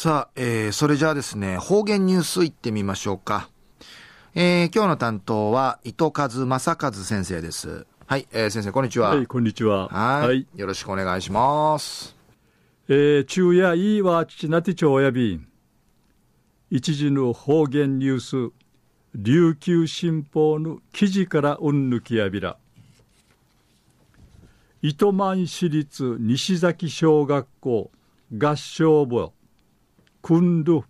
さあ、それじゃあですね、方言ニュースいってみましょうか。今日の担当は伊藤正和先生です。はい、先生こんにちは。はい、こんにちは。はい、よろしくお願いします。昼夜いいわちなてちょやび。一時の方言ニュース、琉球新報の記事からうんぬきやびら。糸満市立西崎小学校合唱部。今度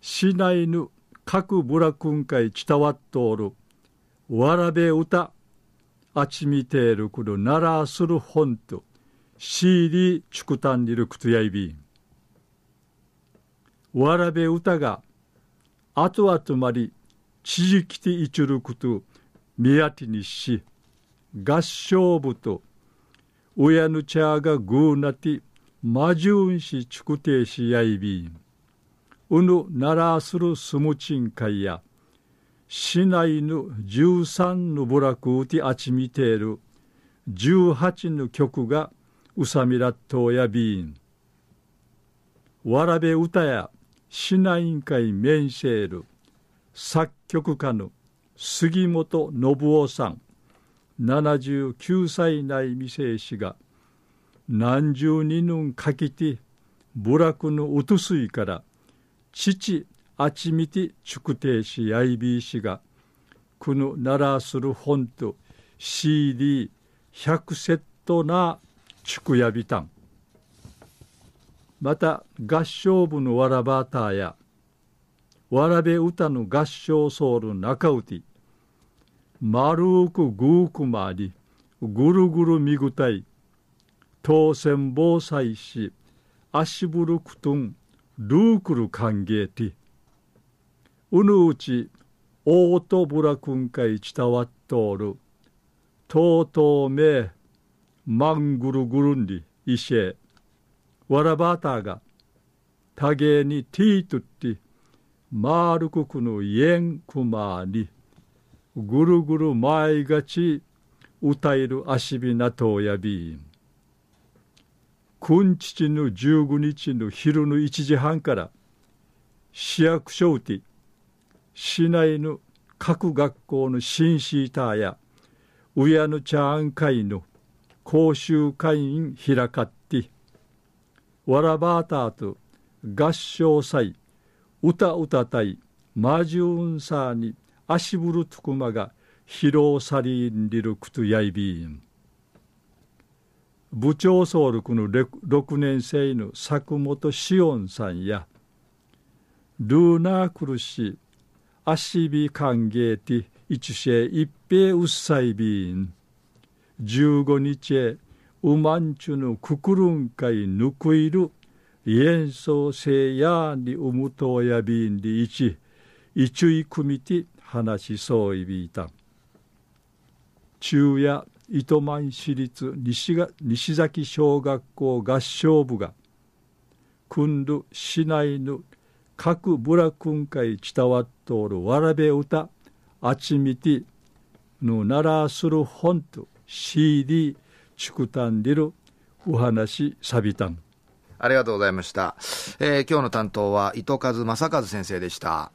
市内の各部落んかい伝わっとおるわらべ歌あちみてるくるならする本と CD ちくたんにるくとやいびわらべ歌があとあとまりちじきていちるくとみやてにし合唱部と親のちゃがぐうなてまじゅんしちくてしやいびうぬならするすむちんかいや市内の13の部落うてあちみてる18の曲がうさみらっとやびんわらべ歌や市内んかいめんせいる作曲家の杉本信夫さん79歳ないみせいしが何十人のかきて部落のうとすいから父あちみてちくてしやいびいしがこのならする本と CD100 セットなちくやびたんまた合唱部のわらばたやわらべ歌の合唱ソウル中うてまるくぐうくまりぐるぐるみぐたい当選防災し足ぶるくとんルークル歓迎てうぬうちオートブラくんかい伝わっとおるとうとうめマングルグルンりいしえわらばたがたげにティートってまるくくのえんくまにぐるぐるまいがち歌えるあしびなとやびくんちちの15日の昼の1時半から市役所て市内の各学校の新シーターや親の茶案会の講習会員開かってわらばたと合唱祭歌歌たいマジュンサーに足ぶるとくまが披露さりんりるくとやいびん部長総力の6年生の佐久本志音さんやルーナークルシアシビ歓迎て一世一平うっさいびん15日うまんちゅのくくるんかいぬくいる演奏せやにうむとやびんで一いくみて話しそういびいた昼夜糸満市立 西崎小学校合唱部が今度市内の各部落んかい伝わっとおるわらべ歌あちみてのならする本と CD ちくたんでるお話さびたんありがとうございました。今日の担当は伊藤正和先生でした。